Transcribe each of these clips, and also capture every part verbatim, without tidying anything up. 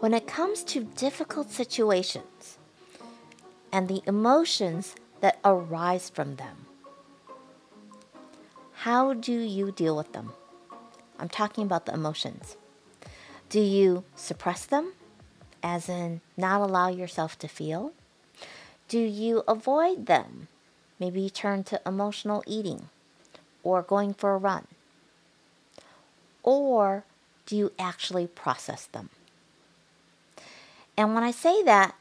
When it comes to difficult situations and the emotions that arise from them, how do you deal with them? I'm talking about the emotions. Do you suppress them, as in not allow yourself to feel? Do you avoid them? Maybe you turn to emotional eating or going for a run. Or do you actually process them? And when I say that,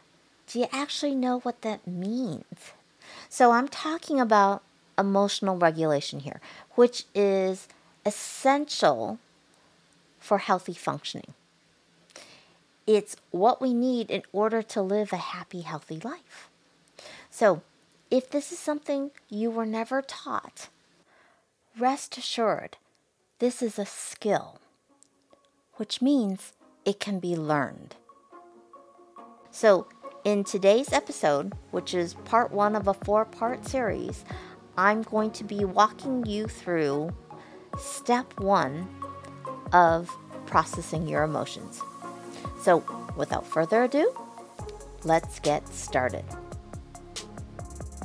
do you actually know what that means? So I'm talking about emotional regulation here, which is essential for healthy functioning. It's what we need in order to live a happy, healthy life. So if this is something you were never taught, rest assured, this is a skill, which means it can be learned. So in today's episode, which is part one of a four-part series, I'm going to be walking you through step one of processing your emotions. So without further ado, let's get started.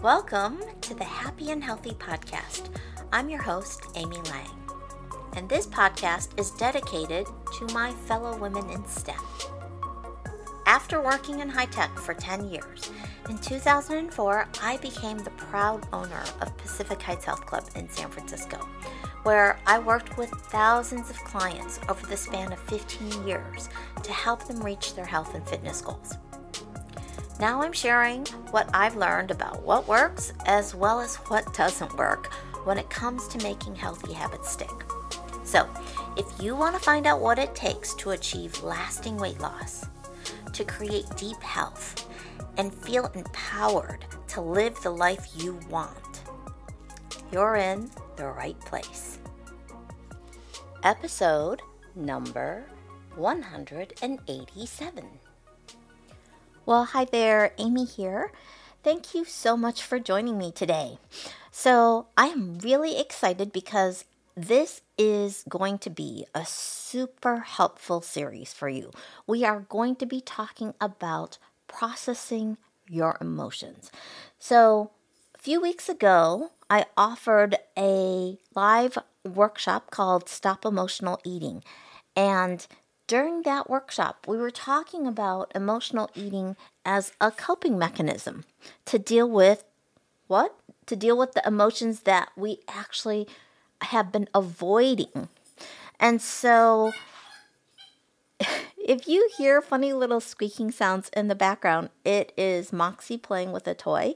Welcome to the Happy and Healthy Podcast. I'm your host, Amy Lang. And this podcast is dedicated to my fellow women in STEM. After working in high tech for ten years, in two thousand four, I became the proud owner of Pacific Heights Health Club in San Francisco, where I worked with thousands of clients over the span of fifteen years to help them reach their health and fitness goals. Now I'm sharing what I've learned about what works as well as what doesn't work when it comes to making healthy habits stick. So, if you want to find out what it takes to achieve lasting weight loss, to create deep health, and feel empowered to live the life you want, you're in the right place. Episode number one hundred eighty-seven. Well, hi there, Amy here. Thank you so much for joining me today. So, I am really excited because this is going to be a super helpful series for you. We are going to be talking about processing your emotions. So, a few weeks ago, I offered a live workshop called Stop Emotional Eating. And during that workshop, we were talking about emotional eating as a coping mechanism to deal with what? To deal with the emotions that we actually have been avoiding. And so if you hear funny little squeaking sounds in the background, it is Moxie playing with a toy.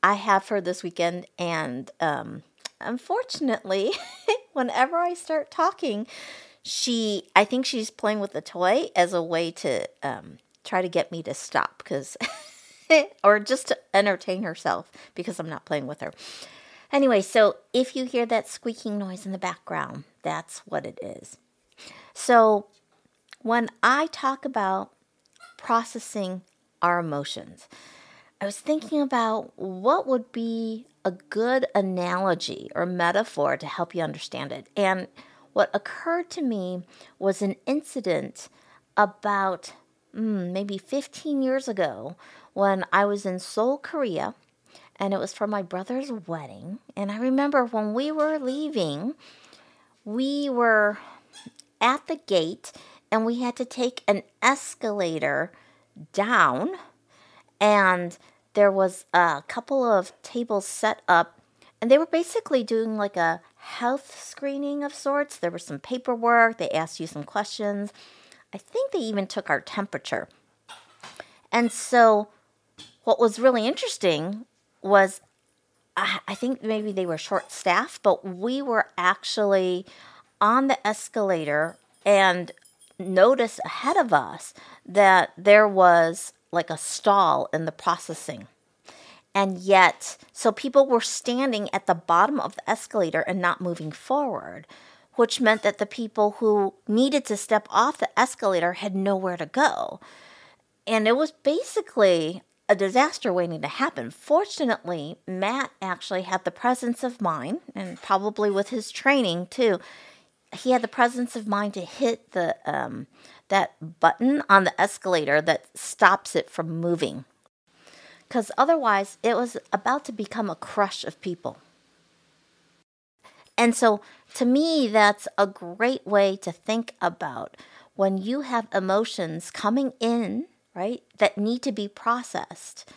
I have her this weekend, and um, unfortunately, whenever I start talking, she, I think she's playing with a toy as a way to um, try to get me to stop because, or just to entertain herself because I'm not playing with her. Anyway, so if you hear that squeaking noise in the background, that's what it is. So when I talk about processing our emotions, I was thinking about what would be a good analogy or metaphor to help you understand it. And what occurred to me was an incident about mm, maybe fifteen years ago when I was in Seoul, Korea, and it was for my brother's wedding. And I remember when we were leaving, we were at the gate and we had to take an escalator down. And there was a couple of tables set up. And they were basically doing like a health screening of sorts. There was some paperwork. They asked you some questions. I think they even took our temperature. And so what was really interesting was, I think maybe they were short-staffed, but we were actually on the escalator and noticed ahead of us that there was like a stall in the processing. And yet, so people were standing at the bottom of the escalator and not moving forward, which meant that the people who needed to step off the escalator had nowhere to go. And it was basically a disaster waiting to happen. Fortunately, Matt actually had the presence of mind, and probably with his training too, he had the presence of mind to hit the um, that button on the escalator that stops it from moving. Because otherwise, it was about to become a crush of people. And so, to me, that's a great way to think about when you have emotions coming in, right, that need to be processed.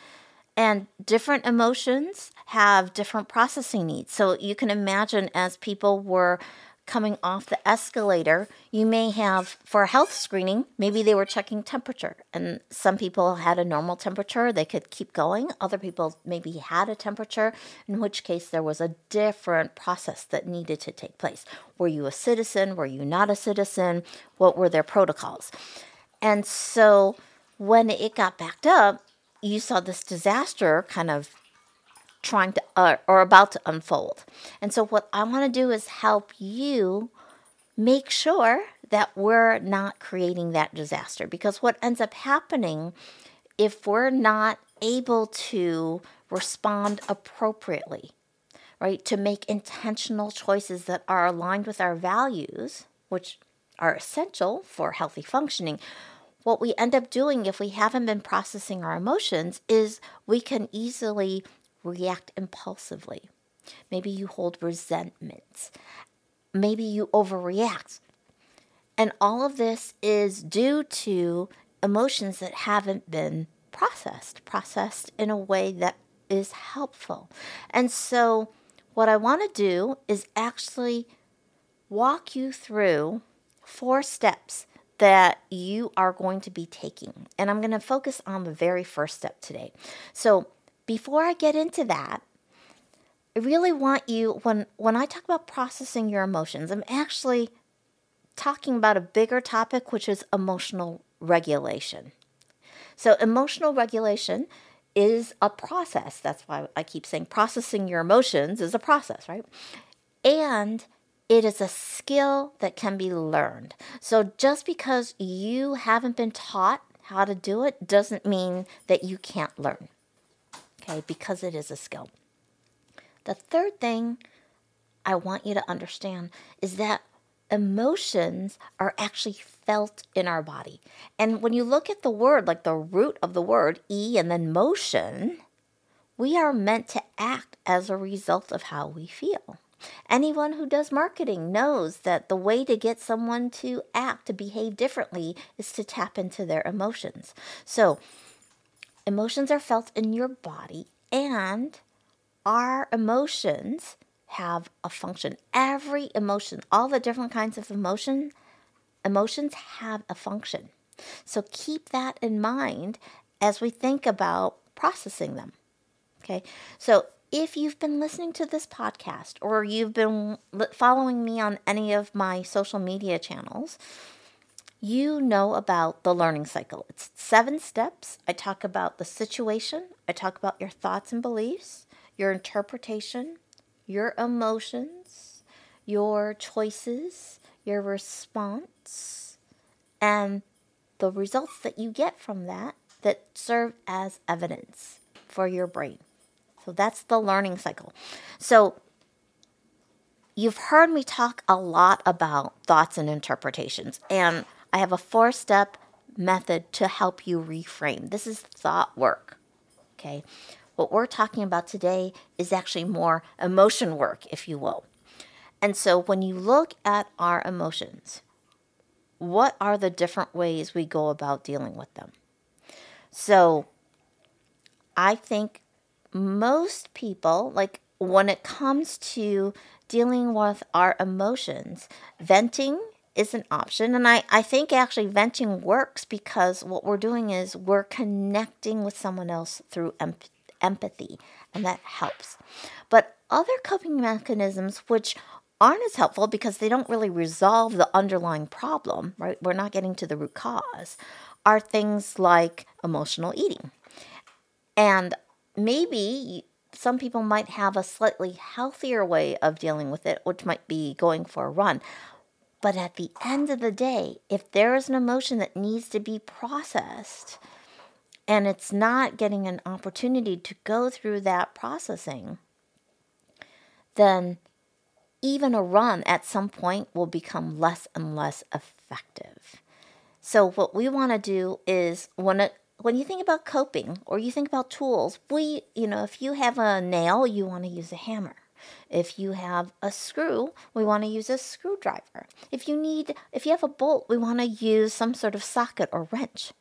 And different emotions have different processing needs. So you can imagine as people were coming off the escalator, you may have, for a health screening, maybe they were checking temperature. And some people had a normal temperature. They could keep going. Other people maybe had a temperature, in which case there was a different process that needed to take place. Were you a citizen? Were you not a citizen? What were their protocols? And so when it got backed up, you saw this disaster kind of trying to, uh, or about to unfold. And so what I want to do is help you make sure that we're not creating that disaster. Because what ends up happening, if we're not able to respond appropriately, right, to make intentional choices that are aligned with our values, which are essential for healthy functioning, what we end up doing if we haven't been processing our emotions is we can easily react impulsively. Maybe you hold resentment. Maybe you overreact. And all of this is due to emotions that haven't been processed, processed in a way that is helpful. And so what I want to do is actually walk you through four steps that you are going to be taking. And I'm going to focus on the very first step today. So before I get into that, I really want you, when, when I talk about processing your emotions, I'm actually talking about a bigger topic, which is emotional regulation. So emotional regulation is a process. That's why I keep saying processing your emotions is a process, right? And it is a skill that can be learned. So just because you haven't been taught how to do it doesn't mean that you can't learn. Okay, because it is a skill. The third thing I want you to understand is that emotions are actually felt in our body. And when you look at the word, like the root of the word, E, and then motion, we are meant to act as a result of how we feel. Anyone who does marketing knows that the way to get someone to act, to behave differently, is to tap into their emotions. So, emotions are felt in your body, and our emotions have a function. Every emotion, all the different kinds of emotion, emotions have a function. So keep that in mind as we think about processing them. Okay, so if you've been listening to this podcast or you've been following me on any of my social media channels, you know about the learning cycle. It's seven steps. I talk about the situation. I talk about your thoughts and beliefs, your interpretation, your emotions, your choices, your response, and the results that you get from that that serve as evidence for your brain. So that's the learning cycle. So you've heard me talk a lot about thoughts and interpretations, and I have a four-step method to help you reframe. This is thought work, okay? What we're talking about today is actually more emotion work, if you will. And so when you look at our emotions, what are the different ways we go about dealing with them? So I think most people, like when it comes to dealing with our emotions, venting is an option. And I, I think actually venting works because what we're doing is we're connecting with someone else through em- empathy, and that helps. But other coping mechanisms, which aren't as helpful because they don't really resolve the underlying problem, right? We're not getting to the root cause, are things like emotional eating. And maybe some people might have a slightly healthier way of dealing with it, which might be going for a run. But at the end of the day, if there is an emotion that needs to be processed and it's not getting an opportunity to go through that processing, then even a run at some point will become less and less effective. So what we want to do is when it, when you think about coping or you think about tools, we, you know, if you have a nail, you want to use a hammer. If you have a screw, we want to use a screwdriver. If you need, if you have a bolt, we want to use some sort of socket or wrench.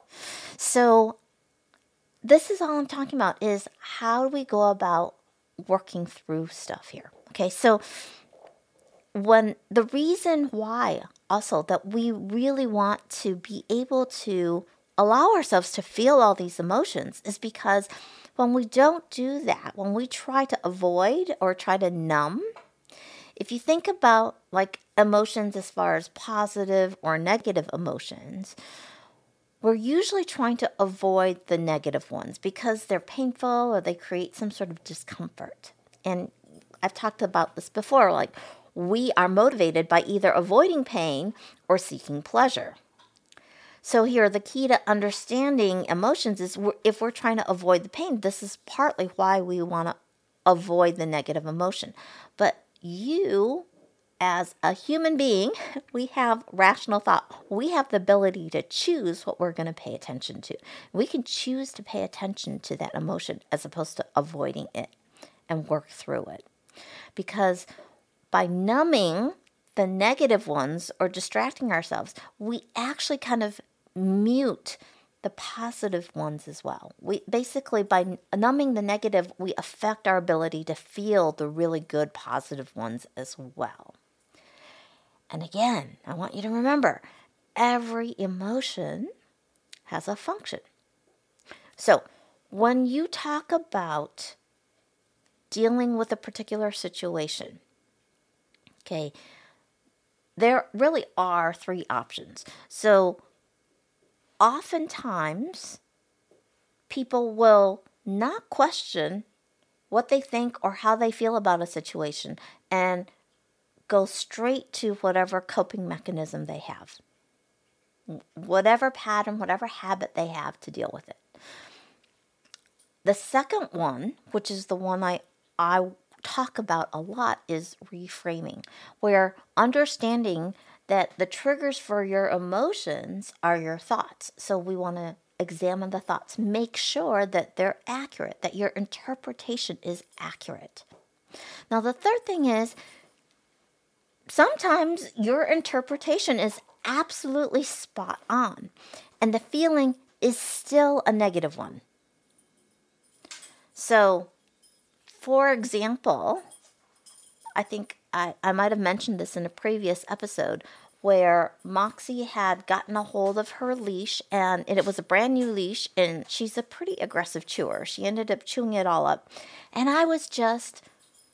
So this is all I'm talking about is how do we go about working through stuff here. Okay, so when the reason why also that we really want to be able to allow ourselves to feel all these emotions is because when we don't do that, when we try to avoid or try to numb, if you think about like emotions as far as positive or negative emotions, we're usually trying to avoid the negative ones because they're painful or they create some sort of discomfort. And I've talked about this before, like we are motivated by either avoiding pain or seeking pleasure. So here, the key to understanding emotions is we're, if we're trying to avoid the pain, this is partly why we want to avoid the negative emotion. But you, as a human being, we have rational thought. We have the ability to choose what we're going to pay attention to. We can choose to pay attention to that emotion as opposed to avoiding it and work through it. Because by numbing the negative ones or distracting ourselves, we actually kind of mute the positive ones as well. We basically, by numbing the negative, we affect our ability to feel the really good positive ones as well. And again, I want you to remember, every emotion has a function. So when you talk about dealing with a particular situation, okay, there really are three options. So oftentimes, people will not question what they think or how they feel about a situation and go straight to whatever coping mechanism they have, whatever pattern, whatever habit they have to deal with it. The second one, which is the one I I talk about a lot, is reframing, where understanding that the triggers for your emotions are your thoughts. So we want to examine the thoughts, make sure that they're accurate, that your interpretation is accurate. Now, the third thing is sometimes your interpretation is absolutely spot on, and the feeling is still a negative one. So, for example, I think I, I might have mentioned this in a previous episode where Moxie had gotten a hold of her leash, and it was a brand new leash, and she's a pretty aggressive chewer. She ended up chewing it all up, and I was just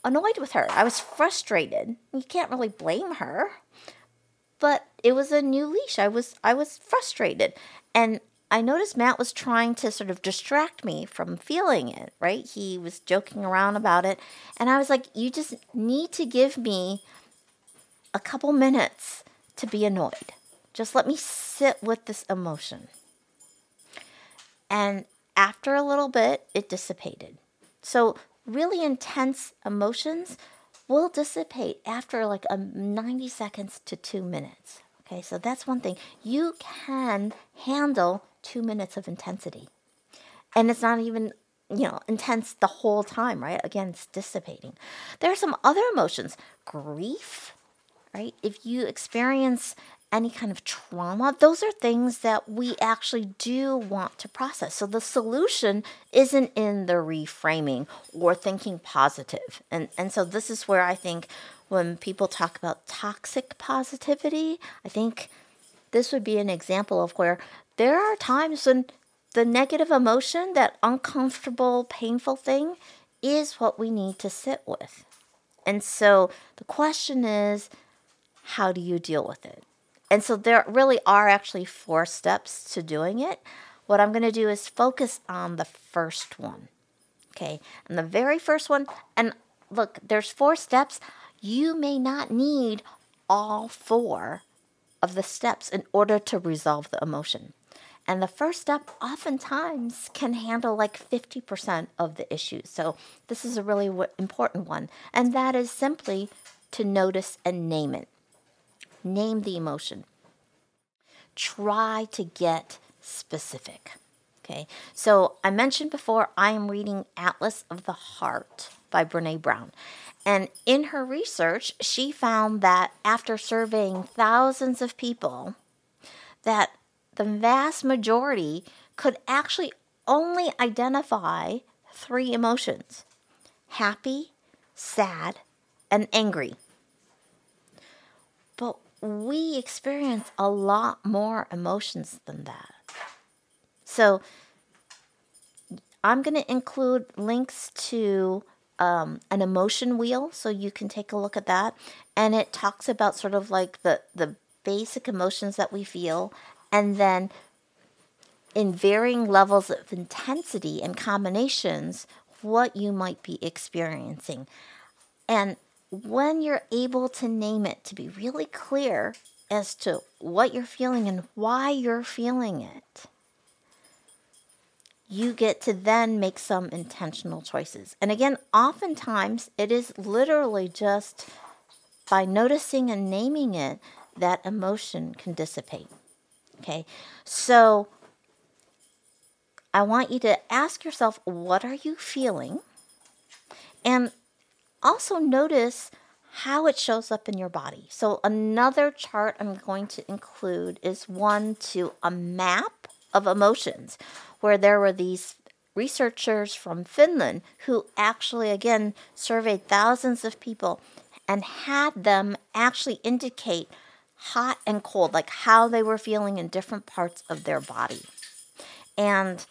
annoyed with her. I was frustrated. You can't really blame her, but it was a new leash. I was I was frustrated, and I noticed Matt was trying to sort of distract me from feeling it, right? He was joking around about it. And I was like, you just need to give me a couple minutes to be annoyed. Just let me sit with this emotion. And after a little bit, it dissipated. So really intense emotions will dissipate after like a ninety seconds to two minutes. Okay, so that's one thing. You can handle two minutes of intensity. And it's not even, you know, intense the whole time, right? Again, it's dissipating. There are some other emotions. Grief, right? If you experience any kind of trauma, those are things that we actually do want to process. So the solution isn't in the reframing or thinking positive. And, and so this is where I think when people talk about toxic positivity, I think this would be an example of where there are times when the negative emotion, that uncomfortable, painful thing, is what we need to sit with. And so the question is, how do you deal with it? And so there really are actually four steps to doing it. What I'm going to do is focus on the first one. Okay, and the very first one, and look, there's four steps. You may not need all four of the steps in order to resolve the emotion. And the first step oftentimes can handle like fifty percent of the issue. So this is a really important one. And that is simply to notice and name it. Name the emotion. try to get specific. Okay, so I mentioned before I am reading Atlas of the Heart by Brené Brown. And in her research, she found that after surveying thousands of people, that the vast majority could actually only identify three emotions: happy, sad, and angry. But we experience a lot more emotions than that. So I'm going to include links to um, an emotion wheel, so you can take a look at that. And it talks about sort of like the, the basic emotions that we feel, and then in varying levels of intensity and combinations, what you might be experiencing. And when you're able to name it, to be really clear as to what you're feeling and why you're feeling it, you get to then make some intentional choices. And again, oftentimes it is literally just by noticing and naming it that emotion can dissipate. Okay, so I want you to ask yourself, what are you feeling? And also notice how it shows up in your body. So another chart I'm going to include is one to a map of emotions, where there were these researchers from Finland who actually, again, surveyed thousands of people and had them actually indicate hot and cold, like how they were feeling in different parts of their body. And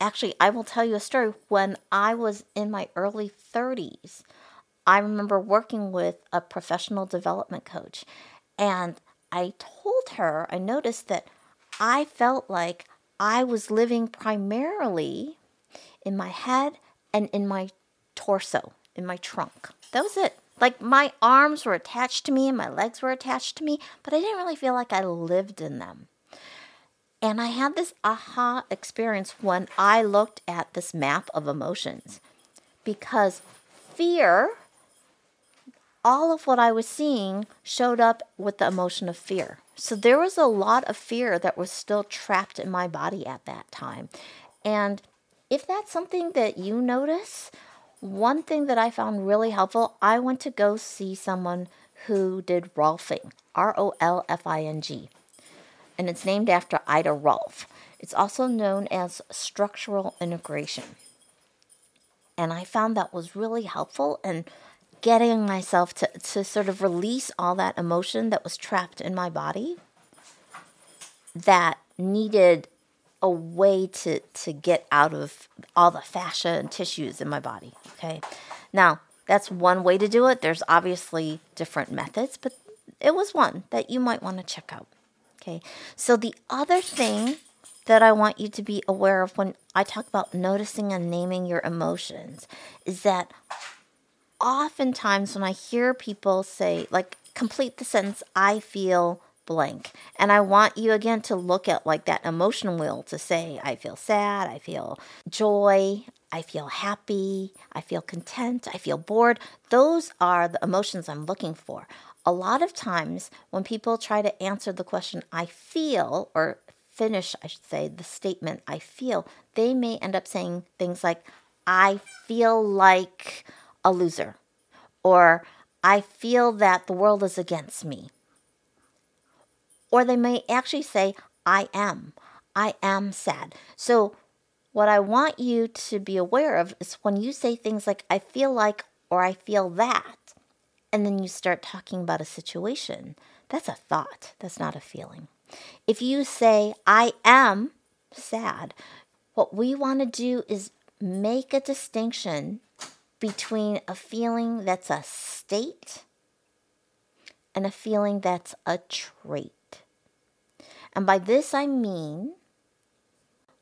actually, I will tell you a story. When I was in my early thirties, I remember working with a professional development coach, and I told her, I noticed that I felt like I was living primarily in my head and in my torso, in my trunk. That was it. Like, my arms were attached to me and my legs were attached to me, but I didn't really feel like I lived in them. And I had this aha experience when I looked at this map of emotions, because fear, all of what I was seeing showed up with the emotion of fear. So there was a lot of fear that was still trapped in my body at that time. And if that's something that you notice, one thing that I found really helpful, I went to go see someone who did Rolfing, R O L F I N G. And it's named after Ida Rolf. It's also known as structural integration. And I found that was really helpful and getting myself to, to sort of release all that emotion that was trapped in my body that needed a way to, to get out of all the fascia and tissues in my body, okay? Now, that's one way to do it. There's obviously different methods, but it was one that you might want to check out, okay? So the other thing that I want you to be aware of when I talk about noticing and naming your emotions is that oftentimes when I hear people say, like, complete the sentence, I feel blank. And I want you, again, to look at, like, that emotion wheel to say, I feel sad, I feel joy, I feel happy, I feel content, I feel bored. Those are the emotions I'm looking for. A lot of times when people try to answer the question, I feel, or finish, I should say, the statement, I feel, they may end up saying things like, I feel like a loser, or I feel that the world is against me. Or they may actually say, I am. I am sad. So what I want you to be aware of is when you say things like, I feel like, or I feel that, and then you start talking about a situation, that's a thought. That's not a feeling. If you say, I am sad, what we want to do is make a distinction between a feeling that's a state and a feeling that's a trait. And by this I mean,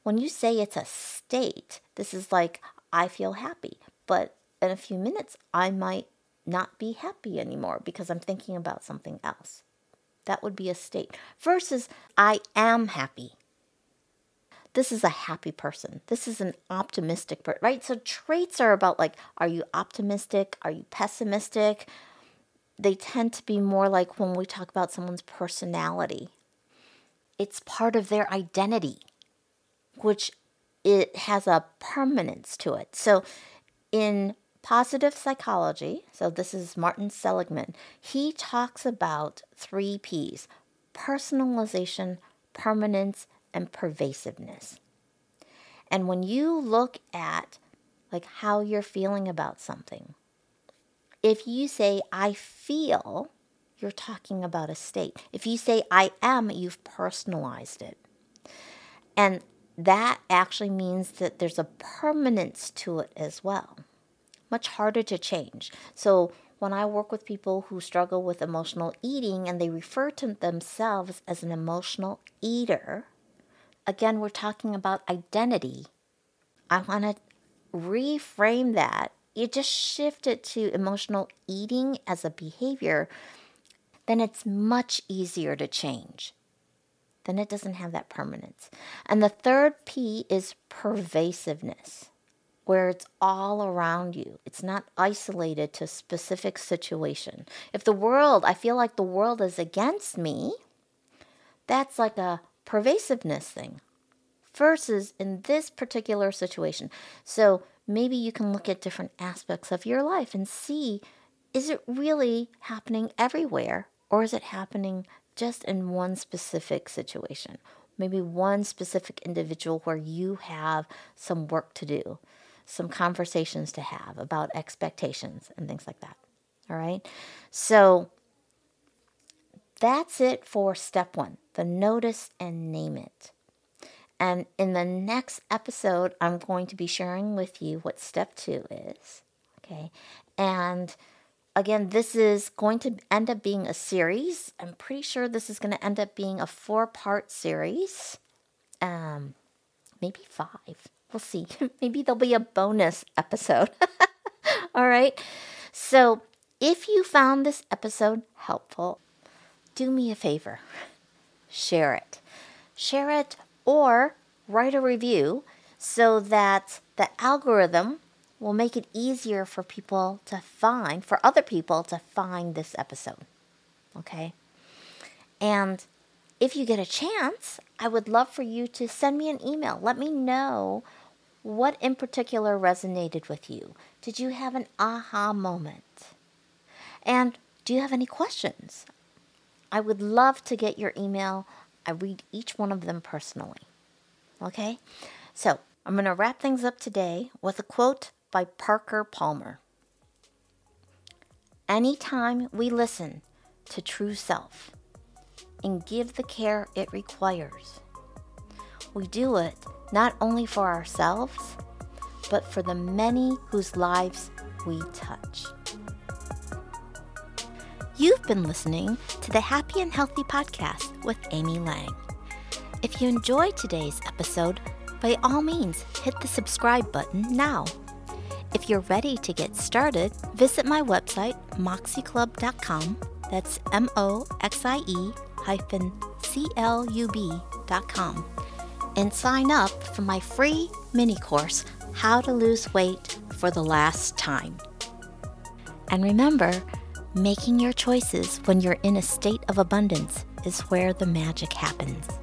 when you say it's a state, this is like, I feel happy, but in a few minutes I might not be happy anymore because I'm thinking about something else. That would be a state. Versus, I am happy. This is a happy person. This is an optimistic person, right? So traits are about, like, are you optimistic? Are you pessimistic? They tend to be more like when we talk about someone's personality. It's part of their identity, which it has a permanence to it. So in positive psychology, so this is Martin Seligman, he talks about three P's: personalization, permanence, and pervasiveness. And when you look at like how you're feeling about something, if you say, I feel, you're talking about a state. If you say, I am, you've personalized it. And that actually means that there's a permanence to it as well. Much harder to change. So when I work with people who struggle with emotional eating and they refer to themselves as an emotional eater, again, we're talking about identity. I want to reframe that. You just shift it to emotional eating as a behavior, then it's much easier to change. Then it doesn't have that permanence. And the third P is pervasiveness, where it's all around you. It's not isolated to a specific situation. If the world, I feel like the world is against me, that's like a pervasiveness thing versus in this particular situation. So maybe you can look at different aspects of your life and see, is it really happening everywhere, or is it happening just in one specific situation? Maybe one specific individual where you have some work to do, some conversations to have about expectations and things like that. All right? So that's it for step one, the notice and name it. And in the next episode, I'm going to be sharing with you what step two is. Okay. And again, this is going to end up being a series. I'm pretty sure this is going to end up being a four-part series. Um, maybe five. We'll see. Maybe there'll be a bonus episode. All right. So if you found this episode helpful, do me a favor. Share it. Share it or write a review so that the algorithm will make it easier for people to find, for other people to find this episode. Okay? And if you get a chance, I would love for you to send me an email. Let me know what in particular resonated with you. Did you have an aha moment? And do you have any questions? I would love to get your email. I read each one of them personally. Okay? So I'm going to wrap things up today with a quote by Parker Palmer. Anytime we listen to true self and give the care it requires, we do it not only for ourselves, but for the many whose lives we touch. You've been listening to the Happy and Healthy Podcast with Amy Lang. If you enjoyed today's episode, by all means, hit the subscribe button now. If you're ready to get started, visit my website, moxie club dot com. That's M-O-X-I-E hyphen C-L-U-B dot com. And sign up for my free mini course, How to Lose Weight for the Last Time. And remember, making your choices when you're in a state of abundance is where the magic happens.